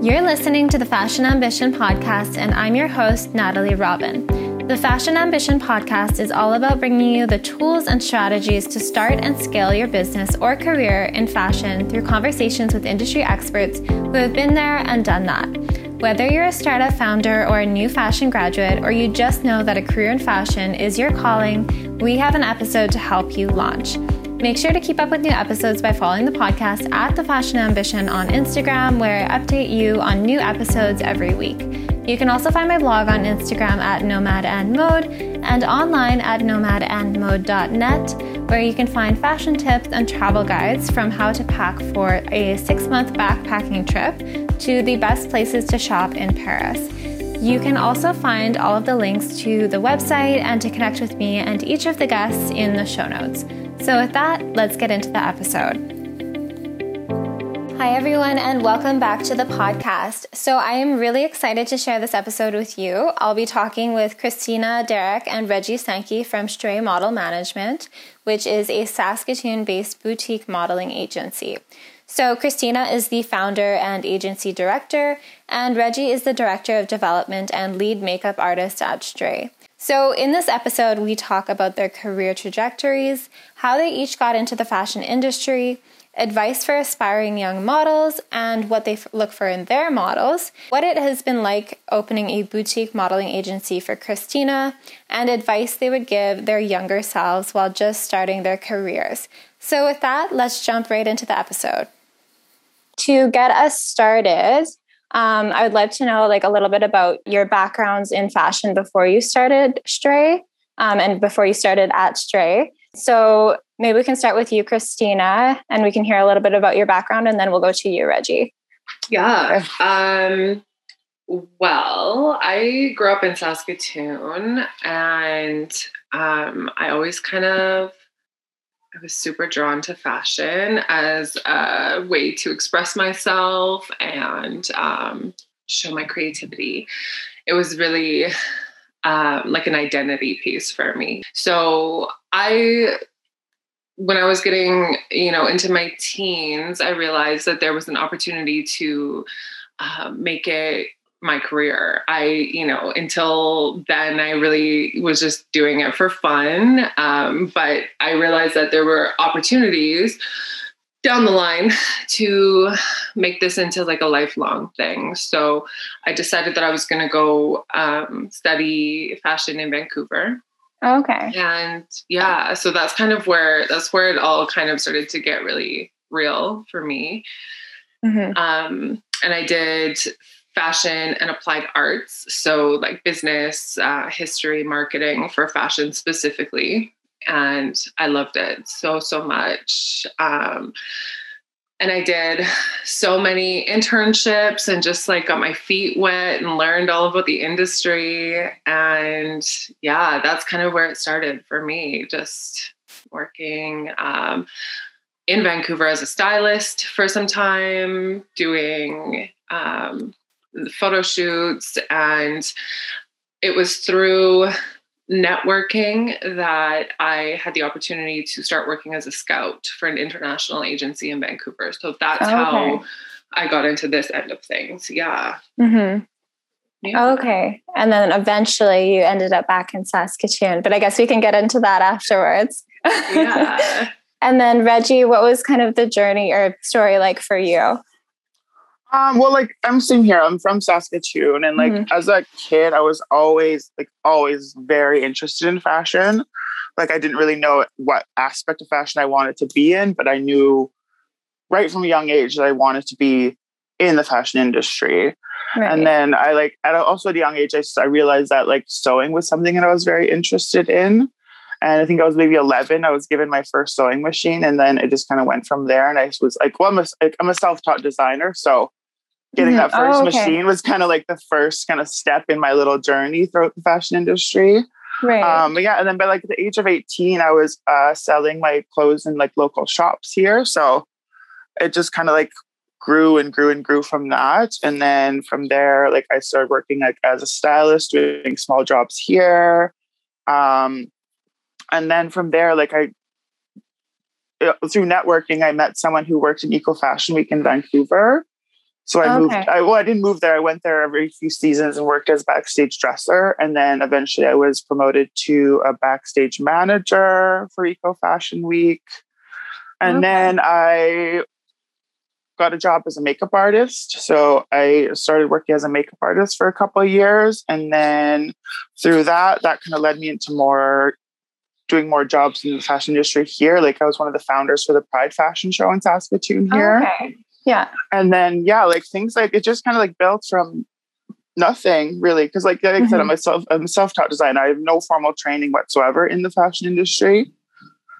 You're listening to the Fashion Ambition Podcast, and I'm your host, Natalie Robin. The Fashion Ambition Podcast is all about bringing you the tools and strategies to start and scale your business or career in fashion through conversations with industry experts who have been there and done that. Whether you're a startup founder or a new fashion graduate, or you just know that a career in fashion is your calling, we have an episode to help you launch. Make sure to keep up with new episodes by following the podcast at The Fashion Ambition on Instagram, where I update you on new episodes every week. You can also find my blog on Instagram at Nomad and Mode and online at nomadandmode.net, where you can find fashion tips and travel guides from how to pack for a 6-month backpacking trip to the best places to shop in Paris. You can also find all of the links to the website and to connect with me and each of the guests in the show notes. So with that, let's get into the episode. Hi everyone, and welcome back to the podcast. So I am really excited to share this episode with you. I'll be talking with Kristina Derrick and Reggie Sankey from Stray Model Management, which is a Saskatoon-based boutique modeling agency. So Kristina is the founder and agency director, and Reggie is the director of development and lead makeup artist at Stray. So in this episode, we talk about their career trajectories, how they each got into the fashion industry, advice for aspiring young models and what they look for in their models, what it has been like opening a boutique modeling agency for Kristina, and advice they would give their younger selves while just starting their careers. So with that, let's jump right into the episode. To get us started, I would love to know a little bit about your backgrounds in fashion before you started Stray, and before you started at Stray. So maybe we can start with you, Kristina, and we can hear a little bit about your background, and then we'll go to you, Reggie. Yeah. Well, I grew up in Saskatoon, and I was super drawn to fashion as a way to express myself and show my creativity. It was really an identity piece for me. So when I was getting, into my teens, I realized that there was an opportunity to make it my career. Until then, I really was just doing it for fun. But I realized that there were opportunities down the line to make this into a lifelong thing. So I decided that I was going to go study fashion in Vancouver. Okay. And yeah, so that's where it all kind of started to get really real for me. Mm-hmm. And I did fashion and applied arts. So business, history, marketing for fashion specifically. And I loved it so much. And I did so many internships and just got my feet wet and learned all about the industry. And yeah, that's kind of where it started for me. Just working, in Vancouver as a stylist for some time, doing, photo shoots, and it was through networking that I had the opportunity to start working as a scout for an international agency in Vancouver. So that's how I got into this end of things. Yeah. Mm-hmm. Yeah. Okay. And then eventually you ended up back in Saskatoon, but I guess we can get into that afterwards. Yeah. And then Reggie, what was kind of the journey or story for you? I'm sitting here. I'm from Saskatoon, and mm-hmm. as a kid, I was always very interested in fashion. I didn't really know what aspect of fashion I wanted to be in, but I knew right from a young age that I wanted to be in the fashion industry. Right. And then at a young age, I realized that sewing was something that I was very interested in. And I think I was maybe 11. I was given my first sewing machine, and then it just kind of went from there. And I was I'm a self-taught designer, so getting that first machine was kind of the first kind of step in my little journey throughout the fashion industry. Right. And then by the age of 18, I was selling my clothes in local shops here. So it just kind of grew and grew and grew from that. And then from there, like I started working like as a stylist, doing small jobs here. And then from there, like through networking, I met someone who worked in Eco Fashion Week in Vancouver. So I moved, I didn't move there. I went there every few seasons and worked as backstage dresser. And then eventually I was promoted to a backstage manager for Eco Fashion Week. And then I got a job as a makeup artist. So I started working as a makeup artist for a couple of years. And then through that, that kind of led me into more doing more jobs in the fashion industry here. Like I was one of the founders for the Pride Fashion Show in Saskatoon here. Yeah. And then, yeah, like things like it just kind of like built from nothing really. Cause like I said, I'm a self-taught designer. I have no formal training whatsoever in the fashion industry.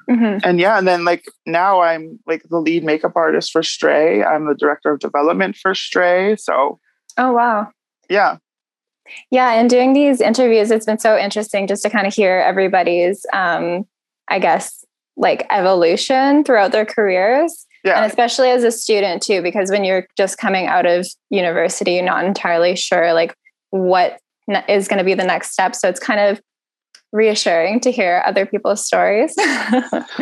And yeah, and then like now I'm like the lead makeup artist for Stray. I'm the director of development for Stray. So, yeah. Yeah. And doing these interviews, it's been so interesting just to kind of hear everybody's, I guess, like evolution throughout their careers. Yeah. And especially as a student too, because when you're just coming out of university, you're not entirely sure like what is going to be the next step. So it's kind of reassuring to hear other people's stories.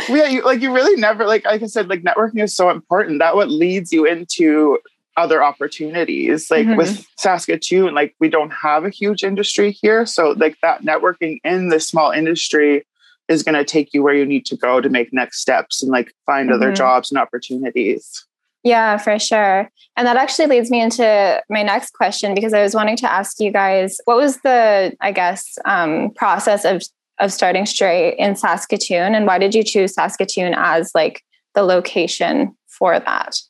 You really never, like I said, like networking is so important. That what leads you into other opportunities. Like with Saskatoon, like we don't have a huge industry here. So like that networking in the small industry is going to take you where you need to go to make next steps and like find other jobs and opportunities. Yeah, for sure. And that actually leads me into my next question, because I was wanting to ask you guys, what was the, I guess, process of starting Stray in Saskatoon, and why did you choose Saskatoon as like the location for that?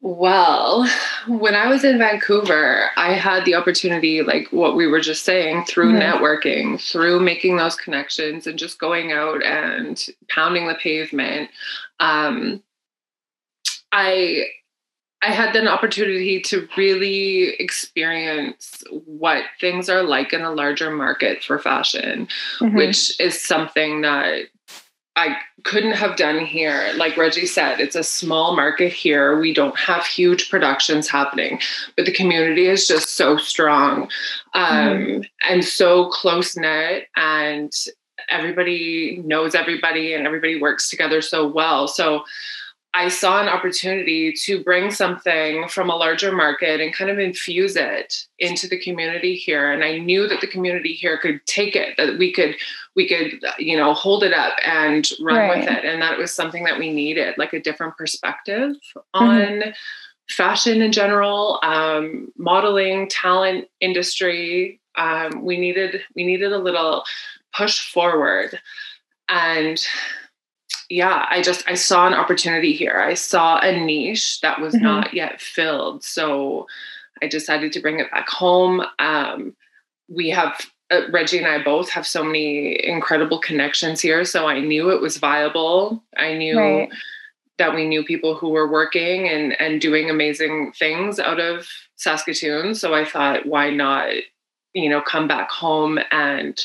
Well, when I was in Vancouver, I had the opportunity, like what we were just saying, through networking, through making those connections and just going out and pounding the pavement. I had an opportunity to really experience what things are like in a larger market for fashion, which is something that I couldn't have done here. Like Reggie said, it's a small market here. We don't have huge productions happening, but the community is just so strong and so close knit, and everybody knows everybody and everybody works together so well. So I saw an opportunity to bring something from a larger market and kind of infuse it into the community here. And I knew that the community here could take it, that we could, hold it up and run with it. And that was something that we needed, like a different perspective on fashion in general, modeling, talent, industry. We needed a little push forward. And yeah, I saw an opportunity here. I saw a niche that was not yet filled. So I decided to bring it back home. We have, Reggie and I both have so many incredible connections here. So I knew it was viable. I knew that we knew people who were working and doing amazing things out of Saskatoon. So I thought, why not, come back home and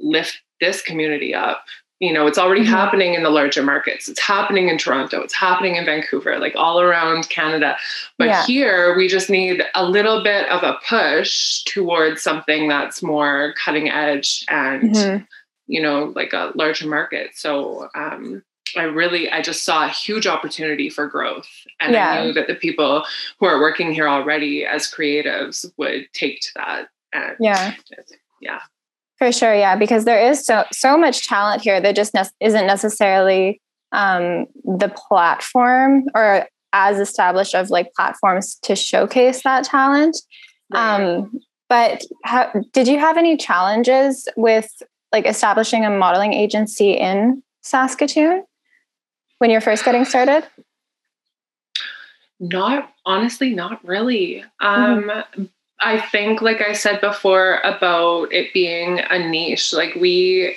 lift this community up. It's already happening in the larger markets. It's happening in Toronto. It's happening in Vancouver, like all around Canada. But here we just need a little bit of a push towards something that's more cutting edge and, like a larger market. So I just saw a huge opportunity for growth. And I knew that the people who are working here already as creatives would take to that. And yeah. For sure. Yeah. Because there is so much talent here that just isn't necessarily the platform or as established of like platforms to showcase that talent. Right. But did you have any challenges with like establishing a modeling agency in Saskatoon when you're first getting started? Not really. I think, like I said before, about it being a niche, like we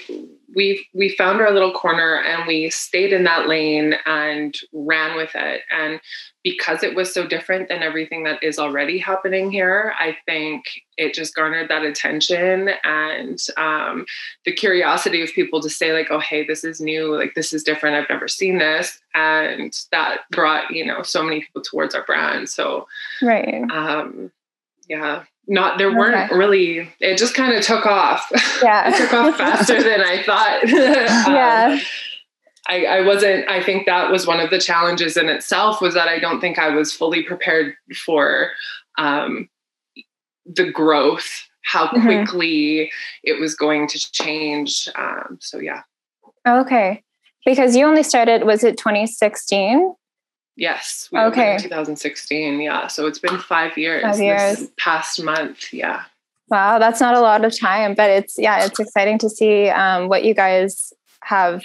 we found our little corner and we stayed in that lane and ran with it. And because it was so different than everything that is already happening here, I think it just garnered that attention and the curiosity of people to say like, oh, hey, this is new. Like, this is different. I've never seen this. And that brought, you know, so many people towards our brand. So, right. Yeah. There weren't really, it just kind of took off. Yeah. It took off faster than I thought. Yeah. I think that was one of the challenges in itself, was that I don't think I was fully prepared for the growth, how quickly it was going to change. So yeah. Okay. Because you only started, was it 2016? Yes. We okay. 2016. Yeah. So it's been 5 years. 5 years. This past month. Yeah. Wow. That's not a lot of time, but it's exciting to see what you guys have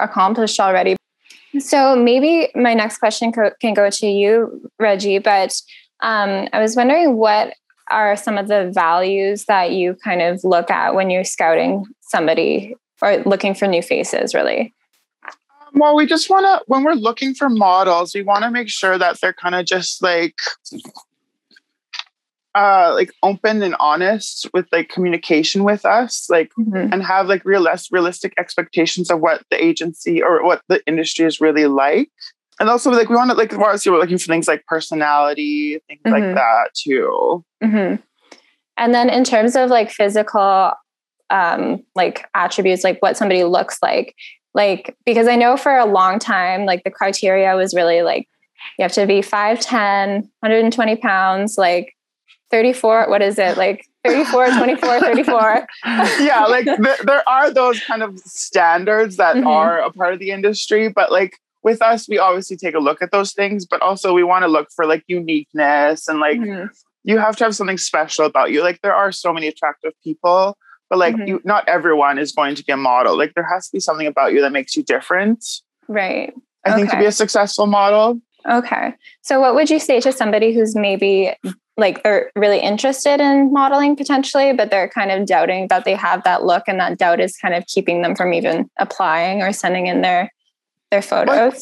accomplished already. So maybe my next question can go to you, Reggie, but I was wondering, what are some of the values that you kind of look at when you're scouting somebody or looking for new faces, really? Well, we just want to, when we're looking for models, we want to make sure that they're kind of just like open and honest with like communication with us, like, and have like realistic expectations of what the agency or what the industry is really like. And also like, we want to like, obviously we're looking for things like personality, things like that too. And then in terms of like physical, like attributes, like what somebody looks like. Like, because I know for a long time, like the criteria was really like, you have to be 5'10", 120 pounds, like 34, what is it? Like 34, 24, 34. Yeah, like there are those kind of standards that are a part of the industry. But like with us, we obviously take a look at those things, but also we want to look for like uniqueness and like you have to have something special about you. Like there are so many attractive people. But like you, not everyone is going to be a model. Like there has to be something about you that makes you different. Right. I think to be a successful model. Okay. So what would you say to somebody who's maybe like they're really interested in modeling potentially, but they're kind of doubting that they have that look, and that doubt is kind of keeping them from even applying or sending in their photos? Like,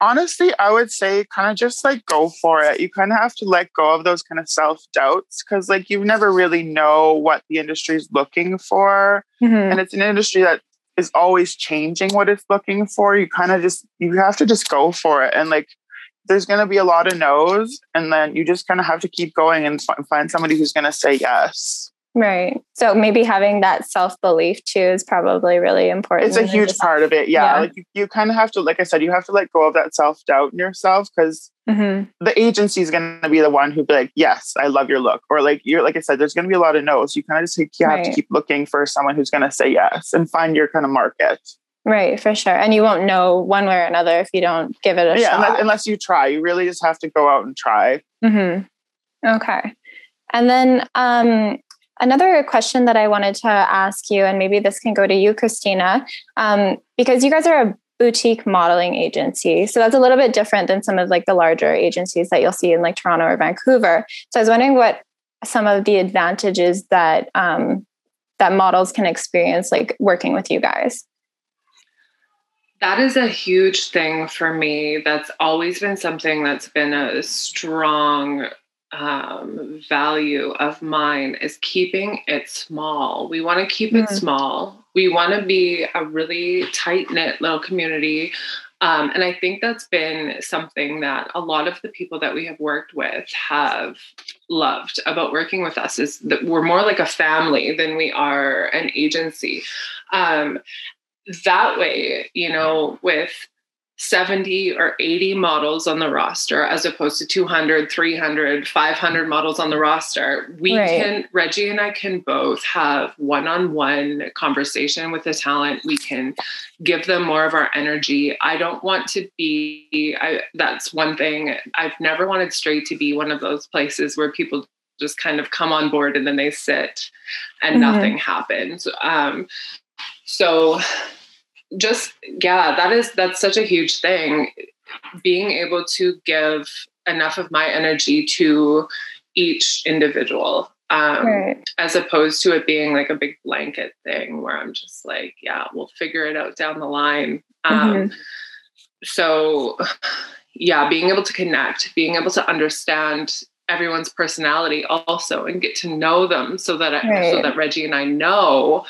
honestly, I would say kind of just like go for it. You kind of have to let go of those kind of self-doubts, because like you never really know what the industry is looking for. And it's an industry that is always changing what it's looking for. You kind of just, you have to just go for it. And like there's going to be a lot of no's, and then you just kind of have to keep going and find somebody who's going to say yes. Right. So maybe having that self-belief too is probably really important. It's a huge part of it. Yeah. Like you kind of have to, like I said, you have to let go of that self-doubt in yourself, because the agency is going to be the one who'd be like, yes, I love your look. Or like you're, like I said, there's going to be a lot of no's. You kind of just have to keep looking for someone who's going to say yes and find your kind of market. Right. For sure. And you won't know one way or another if you don't give it a shot. Unless you try, you really just have to go out and try. Okay. And then, another question that I wanted to ask you, and maybe this can go to you, Kristina, because you guys are a boutique modeling agency. So that's a little bit different than some of like the larger agencies that you'll see in like Toronto or Vancouver. So I was wondering what some of the advantages that that models can experience like working with you guys. That is a huge thing for me. That's always been something that's been a strong value of mine, is keeping it small. We want to keep it small. We want to be a really tight-knit little community. And I think that's been something that a lot of the people that we have worked with have loved about working with us, is that we're more like a family than we are an agency. That way, you know, with 70 or 80 models on the roster, as opposed to 200, 300, 500 models on the roster, we can, Reggie and I can both have one-on-one conversation with the talent. We can give them more of our energy. I don't want to be, that's one thing. I've never wanted Stray to be one of those places where people just kind of come on board and then they sit and nothing happens. So just, yeah, that's such a huge thing. Being able to give enough of my energy to each individual as opposed to it being like a big blanket thing where I'm just like, yeah, we'll figure it out down the line. So yeah, being able to connect, being able to understand everyone's personality also and get to know them so that so that Reggie and I know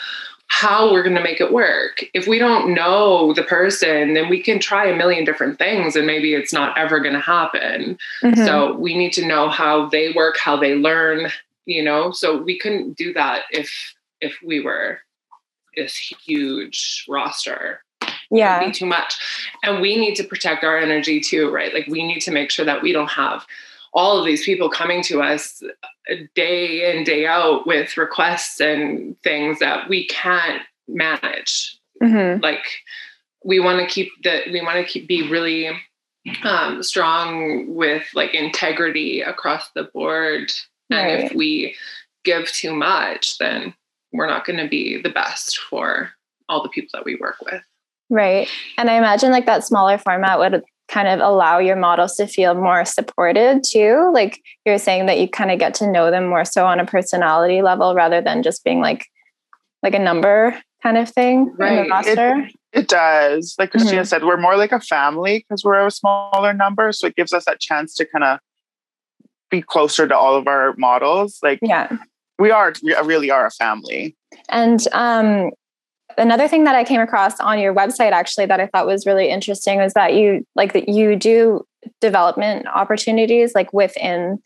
how we're going to make it work. If we don't know the person, then we can try a million different things and maybe it's not ever going to happen. Mm-hmm. So we need to know how they work, how they learn, you know, so we couldn't do that if we were this huge roster. Yeah. It would be too much. And we need to protect our energy too, right? Like we need to make sure that we don't have all of these people coming to us day in, day out with requests and things that we can't manage. Mm-hmm. Like we want to keep that. We want to be really strong with like integrity across the board. Right. And if we give too much, then we're not going to be the best for all the people that we work with. Right. And I imagine like that smaller format would kind of allow your models to feel more supported too. Like you're saying that you kind of get to know them more so on a personality level rather than just being like a number kind of thing. Right. In the roster. It does. Like Kristina mm-hmm. said, we're more like a family because we're a smaller number. So it gives us that chance to kind of be closer to all of our models. Like yeah. we really are a family. And, another thing that I came across on your website actually that I thought was really interesting was that you do development opportunities like within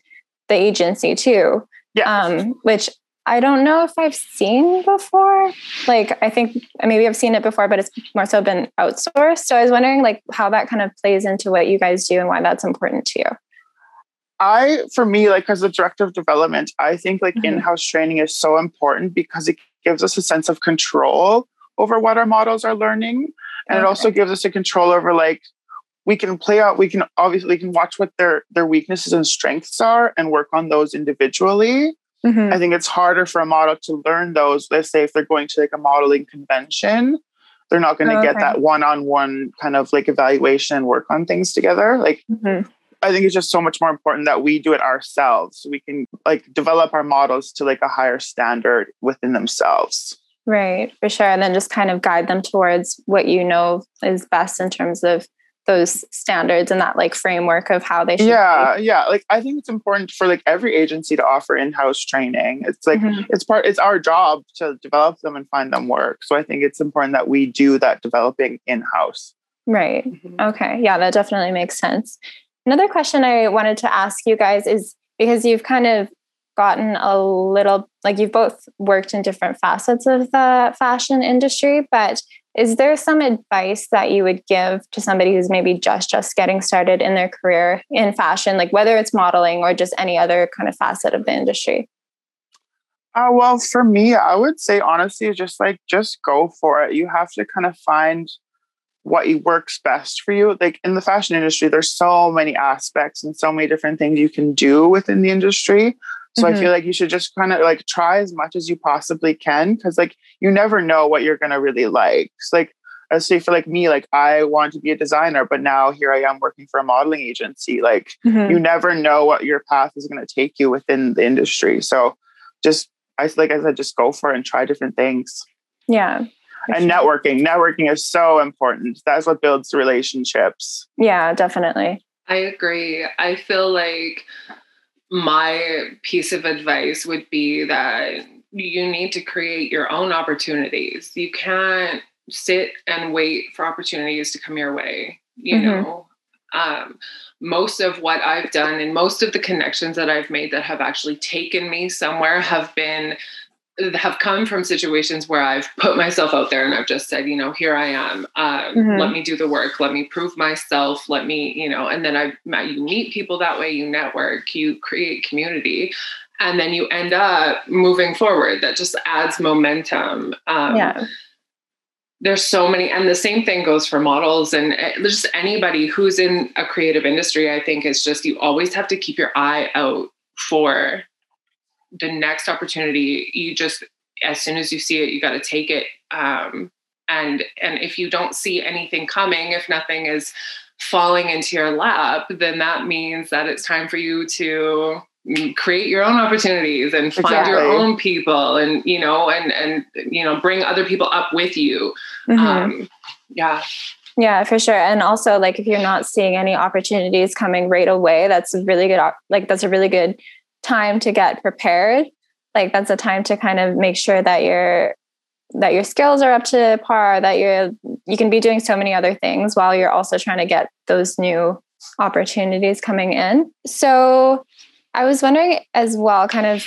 the agency too. Yeah. Which I don't know if I've seen before. Like I think maybe I've seen it before, but it's more so been outsourced. So I was wondering like how that kind of plays into what you guys do and why that's important to you. For me, like as a director of development, I think like mm-hmm. in-house training is so important because it gives us a sense of control over what our models are learning. And it also gives us a control over like, we can watch what their weaknesses and strengths are and work on those individually. Mm-hmm. I think it's harder for a model to learn those. Let's say if they're going to like a modeling convention, they're not going to get that one-on-one kind of like evaluation and work on things together. Like, mm-hmm. I think it's just so much more important that we do it ourselves. We can like develop our models to like a higher standard within themselves. Right, for sure. And then just kind of guide them towards what you know is best in terms of those standards and that like framework of how they should be. Yeah. Like I think it's important for like every agency to offer in-house training. It's like, mm-hmm. it's our job to develop them and find them work. So I think it's important that we do that developing in-house. Right. Mm-hmm. Okay. Yeah, that definitely makes sense. Another question I wanted to ask you guys is because you've kind of gotten a little, like you've both worked in different facets of the fashion industry, but is there some advice that you would give to somebody who's maybe just getting started in their career in fashion, like whether it's modeling or just any other kind of facet of the industry? Well, for me, I would say, honestly, just go for it. You have to kind of find what works best for you. Like in the fashion industry, there's so many aspects and so many different things you can do within the industry. So mm-hmm. I feel like you should just kind of like try as much as you possibly can. Cause like, you never know what you're going to really like. So, like, let's say for like me, like I want to be a designer, but now here I am working for a modeling agency. Like mm-hmm. you never know what your path is going to take you within the industry. So just go for it and try different things. Yeah. And networking is so important. That's what builds relationships. Yeah, definitely. I agree. I feel like my piece of advice would be that you need to create your own opportunities. You can't sit and wait for opportunities to come your way. You mm-hmm. know, most of what I've done and most of the connections that I've made that have actually taken me somewhere have come from situations where I've put myself out there and I've just said, you know, here I am, mm-hmm. let me do the work, let me prove myself, let me, you know, and then you meet people that way, you network, you create community, and then you end up moving forward. That just adds momentum. There's so many, and the same thing goes for models and just anybody who's in a creative industry. I think it's just, you always have to keep your eye out for the next opportunity. You just, as soon as you see it, you got to take it. And if you don't see anything coming, if nothing is falling into your lap, then that means that it's time for you to create your own opportunities and find your own people and, you know, and, you know, bring other people up with you. Mm-hmm. Yeah, for sure. And also, like, if you're not seeing any opportunities coming right away, that's a really good, that's a really good time to get prepared. Like, that's a time to kind of make sure that your skills are up to par, that you can be doing so many other things while you're also trying to get those new opportunities coming in. So I was wondering as well, kind of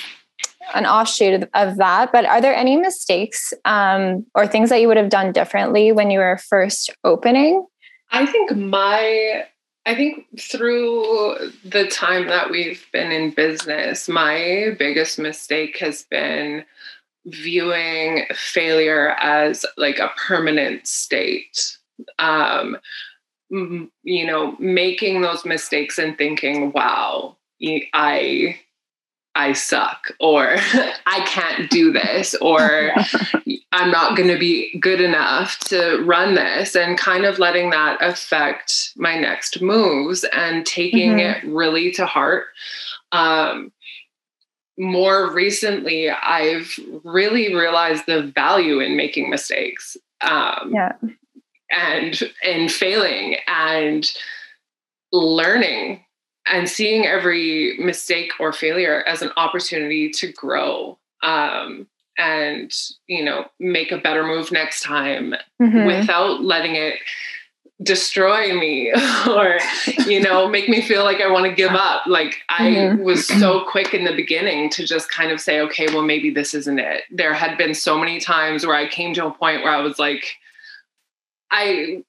an offshoot of that, but are there any mistakes or things that you would have done differently when you were first opening? I think through the time that we've been in business, my biggest mistake has been viewing failure as like a permanent state. You know, making those mistakes and thinking, wow, I suck, or I can't do this, or I'm not going to be good enough to run this, and kind of letting that affect my next moves and taking it really to heart. More recently, I've really realized the value in making mistakes and in failing and learning, and seeing every mistake or failure as an opportunity to grow and, you know, make a better move next time without letting it destroy me or, you know, make me feel like I want to give up. Like I was so quick in the beginning to just kind of say, okay, well, maybe this isn't it. There had been so many times where I came to a point where I was like, I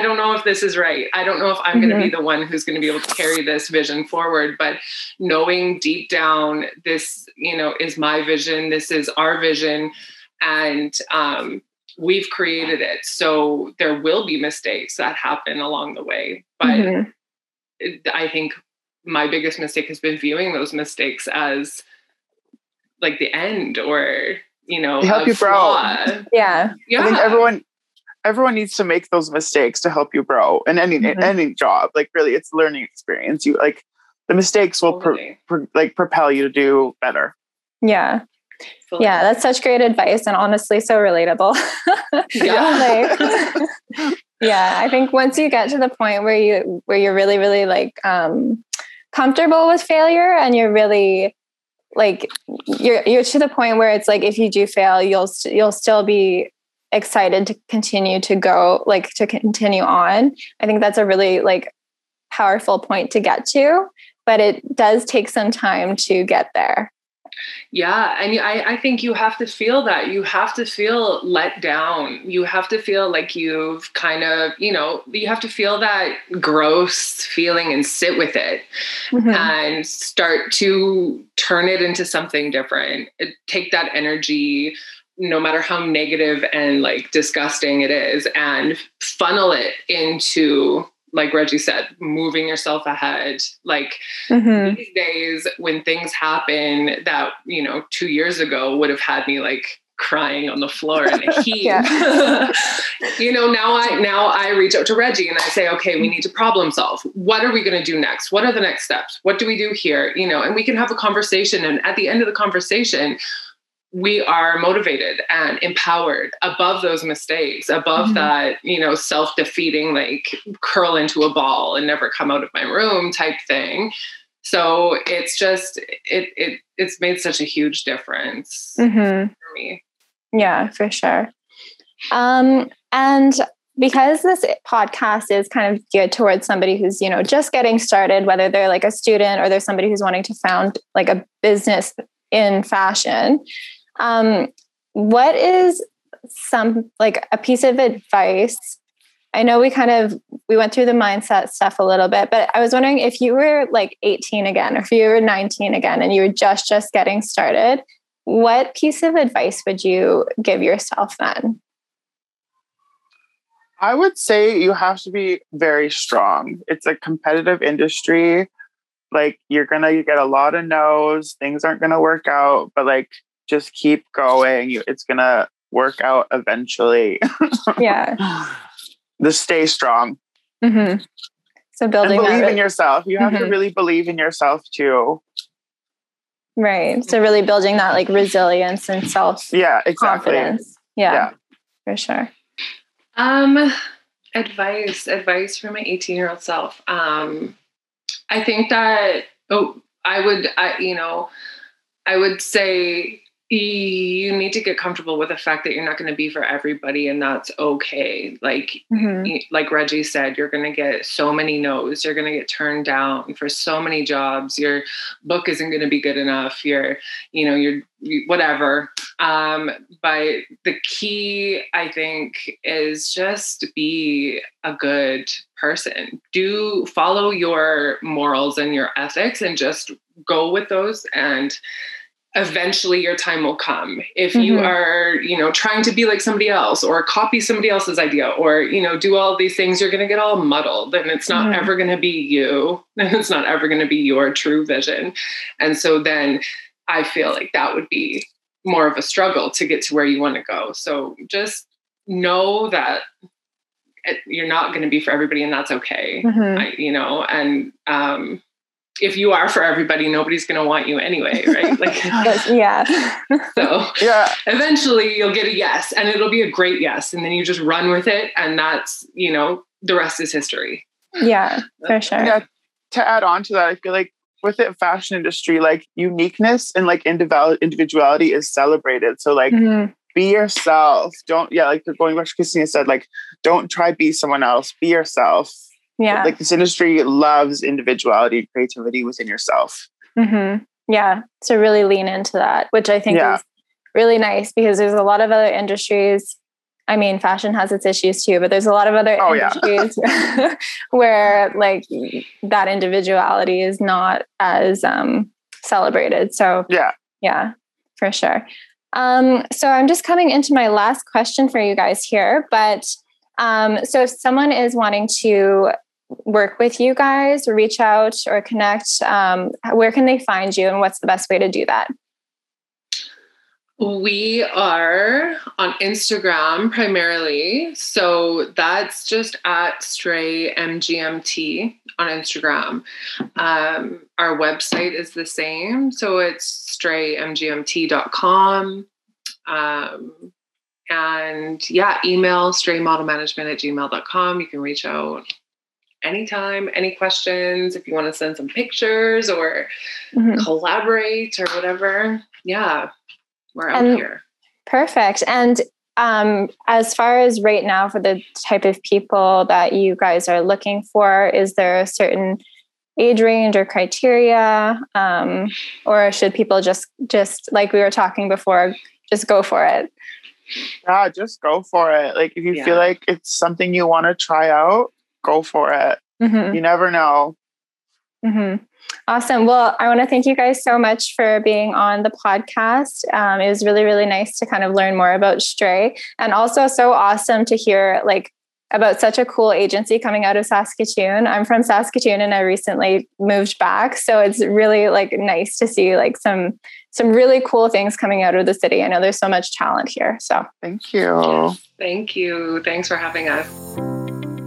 don't know if this is right. I don't know if I'm going to be the one who's going to be able to carry this vision forward, but knowing deep down, this, you know, is my vision. This is our vision. And, we've created it. So there will be mistakes that happen along the way, but I think my biggest mistake has been viewing those mistakes as like the end, or, you know, they help you grow. Yeah. I think everyone needs to make those mistakes to help you grow in any job. Like really, it's a learning experience. You like the mistakes will propel you to do better. Yeah. Fully. Yeah. That's such great advice. And honestly, so relatable. I think once you get to the point where you're really, really like comfortable with failure, and you're really like, you're to the point where it's like, if you do fail, you'll still be excited to continue to go, like to continue on. I think that's a really like powerful point to get to, but it does take some time to get there. Yeah. And I think you have to feel that. You have to feel let down. You have to feel like you've kind of, you know, you have to feel that gross feeling and sit with it and start to turn it into something different. Take that energy, no matter how negative and like disgusting it is, and funnel it into, like Reggie said, moving yourself ahead. Like these days when things happen that, you know, 2 years ago would have had me like crying on the floor in the heat. You know, now I reach out to Reggie and I say, okay, we need to problem solve. What are we going to do next? What are the next steps? What do we do here? You know, and we can have a conversation, and at the end of the conversation, we are motivated and empowered above those mistakes, above that, you know, self-defeating, like curl into a ball and never come out of my room type thing. So it's just, it's made such a huge difference for me. Yeah, for sure. And because this podcast is kind of geared towards somebody who's, you know, just getting started, whether they're like a student or there's somebody who's wanting to found like a business in fashion, what is some, like a piece of advice? I know we went through the mindset stuff a little bit, but I was wondering if you were like 18 again, or if you were 19 again, and you were just getting started, what piece of advice would you give yourself then? I would say you have to be very strong. It's a competitive industry. Like you're going to get a lot of no's, things aren't going to work out, but like, just keep going. It's going to work out eventually. Just stay strong. So building and believe in yourself. You have to really believe in yourself too. Right. So really building that like resilience and self confidence. Yeah, for sure. Advice for my 18-year-old self. I think that, I would say you need to get comfortable with the fact that you're not going to be for everybody, and that's okay. Like Reggie said, you're going to get so many no's, you're going to get turned down for so many jobs. Your book isn't going to be good enough. You're whatever. But the key, I think, is just be a good person. Follow your morals and your ethics and just go with those, and eventually your time will come. If you are, trying to be like somebody else or copy somebody else's idea or, do all these things, you're going to get all muddled, and it's not ever going to be you. And it's not ever going to be your true vision. And so then I feel like that would be more of a struggle to get to where you want to go. So just know that you're not going to be for everybody, and that's okay. If you are for everybody, nobody's going to want you anyway, right? Eventually you'll get a yes, and it'll be a great yes, and then you just run with it, and that's, the rest is history. Yeah, for sure. Yeah, to add on to that, I feel like with the fashion industry, like uniqueness and like individuality is celebrated. So like be yourself. Don't like going back to Kristina said, like don't try be someone else. Be yourself. Yeah. Like this industry loves individuality and creativity within yourself. Yeah. So really lean into that, which I think is really nice, because there's a lot of other industries. I mean, fashion has its issues too, but there's a lot of other industries where like that individuality is not as celebrated. So yeah, for sure. So I'm just coming into my last question for you guys here, but so if someone is wanting to work with you guys, reach out or connect, where can they find you, and what's the best way to do that? We are on Instagram primarily. So that's just at Stray MGMT on Instagram. Our website is the same. So it's straymgmt.com. And email straymodelmanagement@gmail.com. You can reach out anytime, any questions, if you want to send some pictures or collaborate or whatever. Yeah, we're out here. Perfect. And as far as right now for the type of people that you guys are looking for, is there a certain age range or criteria? Or should people just like we were talking before, just go for it? Yeah, just go for it. Like if you feel like it's something you want to try out, go for it. You never know. Awesome. Well, I want to thank you guys so much for being on the podcast. It was really, really nice to kind of learn more about Stray, and also so awesome to hear like about such a cool agency coming out of Saskatoon. I'm from Saskatoon and I recently moved back. So it's really like nice to see like some really cool things coming out of the city. I know there's so much talent here. So thank you. Thank you. Thanks for having us.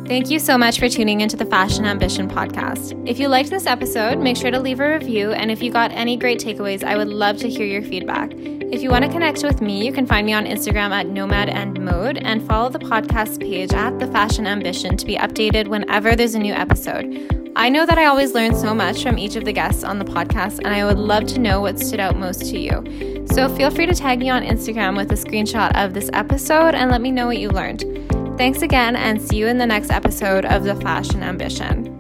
Thank you so much for tuning into the Fashion Ambition podcast. If you liked this episode, make sure to leave a review. And if you got any great takeaways, I would love to hear your feedback. If you want to connect with me, you can find me on Instagram at @Nomad&Mode and follow the podcast page at The Fashion Ambition to be updated whenever there's a new episode. I know that I always learn so much from each of the guests on the podcast, and I would love to know what stood out most to you. So feel free to tag me on Instagram with a screenshot of this episode and let me know what you learned. Thanks again, and see you in the next episode of The Fashion Ambition.